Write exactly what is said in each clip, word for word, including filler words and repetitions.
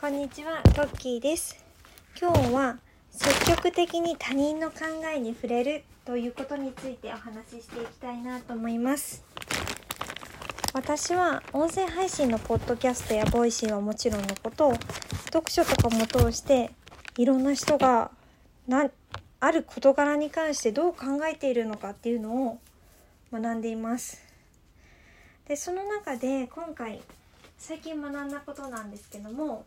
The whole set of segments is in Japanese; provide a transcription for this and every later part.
こんにちは、トッキーです。今日は積極的に他人の考えに触れるということについてお話ししていきたいなと思います。私は音声配信のポッドキャストやボイシーはもちろんのこと、読書とかも通していろんな人がなある事柄に関してどう考えているのかっていうのを学んでいます。で、その中で今回最近学んだことなんですけども、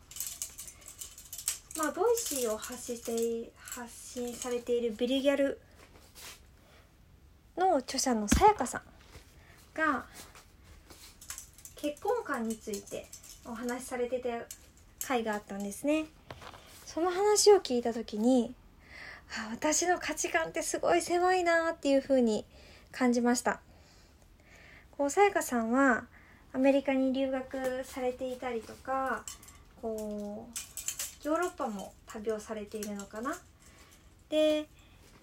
まあ、ボイシーを発信して、発信されているビリギャルの著者のさやかさんが結婚観についてお話しされてた回があったんですね。その話を聞いた時に、あ、私の価値観ってすごい狭いなっていう風に感じました。こう、さやかさんはアメリカに留学されていたりとか、こうヨーロッパも旅をされているのかな。で、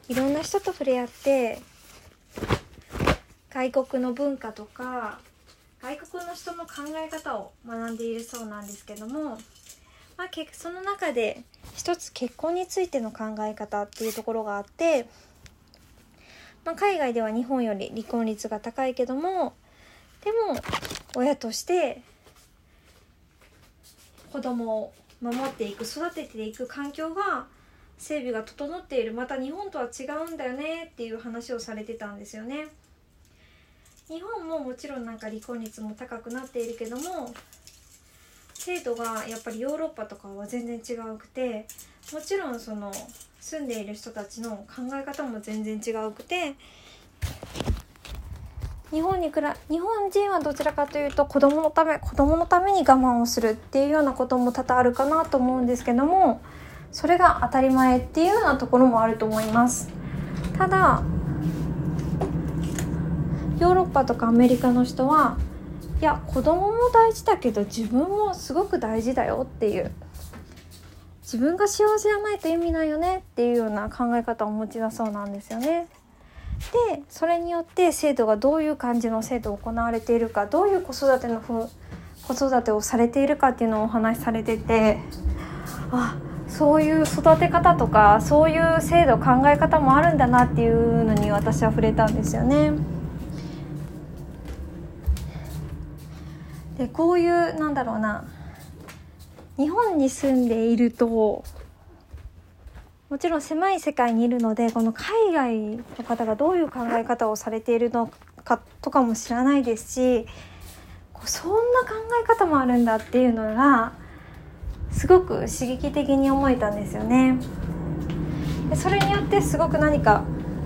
いろんな人と触れ合って外国の文化とか外国の人の考え方を学んでいるそうなんですけども、まあ、その中で一つ結婚についての考え方っていうところがあって、まあ、海外では日本より離婚率が高いけども、でも親として子供を守っていく、育てていく環境が整備が整っている、また日本とは違うんだよねっていう話をされてたんですよね。日本ももちろんなんか離婚率も高くなっているけども、制度がやっぱりヨーロッパとかは全然違うくて、もちろんその住んでいる人たちの考え方も全然違うくて、日本にくら日本人はどちらかというと子供のため子供のために我慢をするっていうようなことも多々あるかなと思うんですけども、それが当たり前っていうようなところもあると思います。ただヨーロッパとかアメリカの人は、いや、子供も大事だけど自分もすごく大事だよっていう、自分が幸せじゃないと意味ないよねっていうような考え方をお持ちだそうなんですよね。で、それによって制度がどういう感じの制度を行われているか、どういう子育てのふ子育てをされているかっていうのをお話しされてて、あ、そういう育て方とかそういう制度考え方もあるんだなっていうのに私は触れたんですよね。で、こういうなんだろうな、日本に住んでいるともちろん狭い世界にいるので、この海外の方がどういう考え方をされているのかとかも知らないですし、そんな考え方もあるんだっていうのがすごく刺激的に思えたんですよね。それによってすごく何か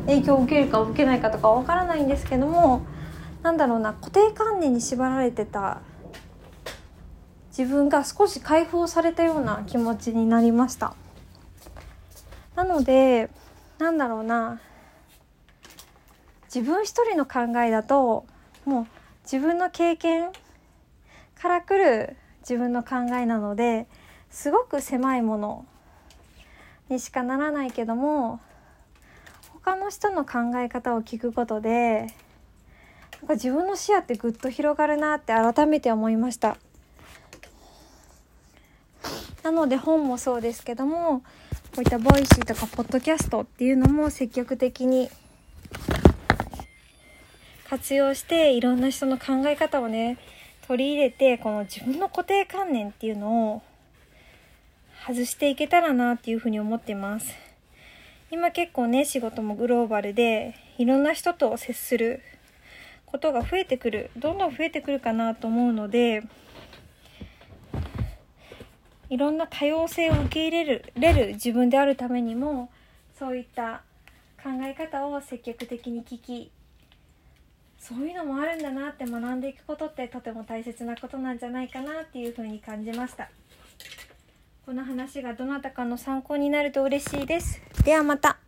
影響を受けるか受けないかとかは分からないんですけども、なんだろうな、固定観念に縛られてた自分が少し解放されたような気持ちになりました。なので、なんだろうな、自分一人の考えだと、もう自分の経験から来る自分の考えなので、すごく狭いものにしかならないけども、他の人の考え方を聞くことで、なんか自分の視野ってぐっと広がるなって改めて思いました。なので本もそうですけども、こういったボイシーとかポッドキャストっていうのも積極的に活用して、いろんな人の考え方をね取り入れて、この自分の固定観念っていうのを外していけたらなっていうふうに思ってます。今結構ね、仕事もグローバルでいろんな人と接することが増えてくるどんどん増えてくるかなと思うので、いろんな多様性を受け入れる、れる自分であるためにも、そういった考え方を積極的に聞き、そういうのもあるんだなって学んでいくことってとても大切なことなんじゃないかなっていうふうに感じました。この話がどなたかの参考になると嬉しいです。ではまた。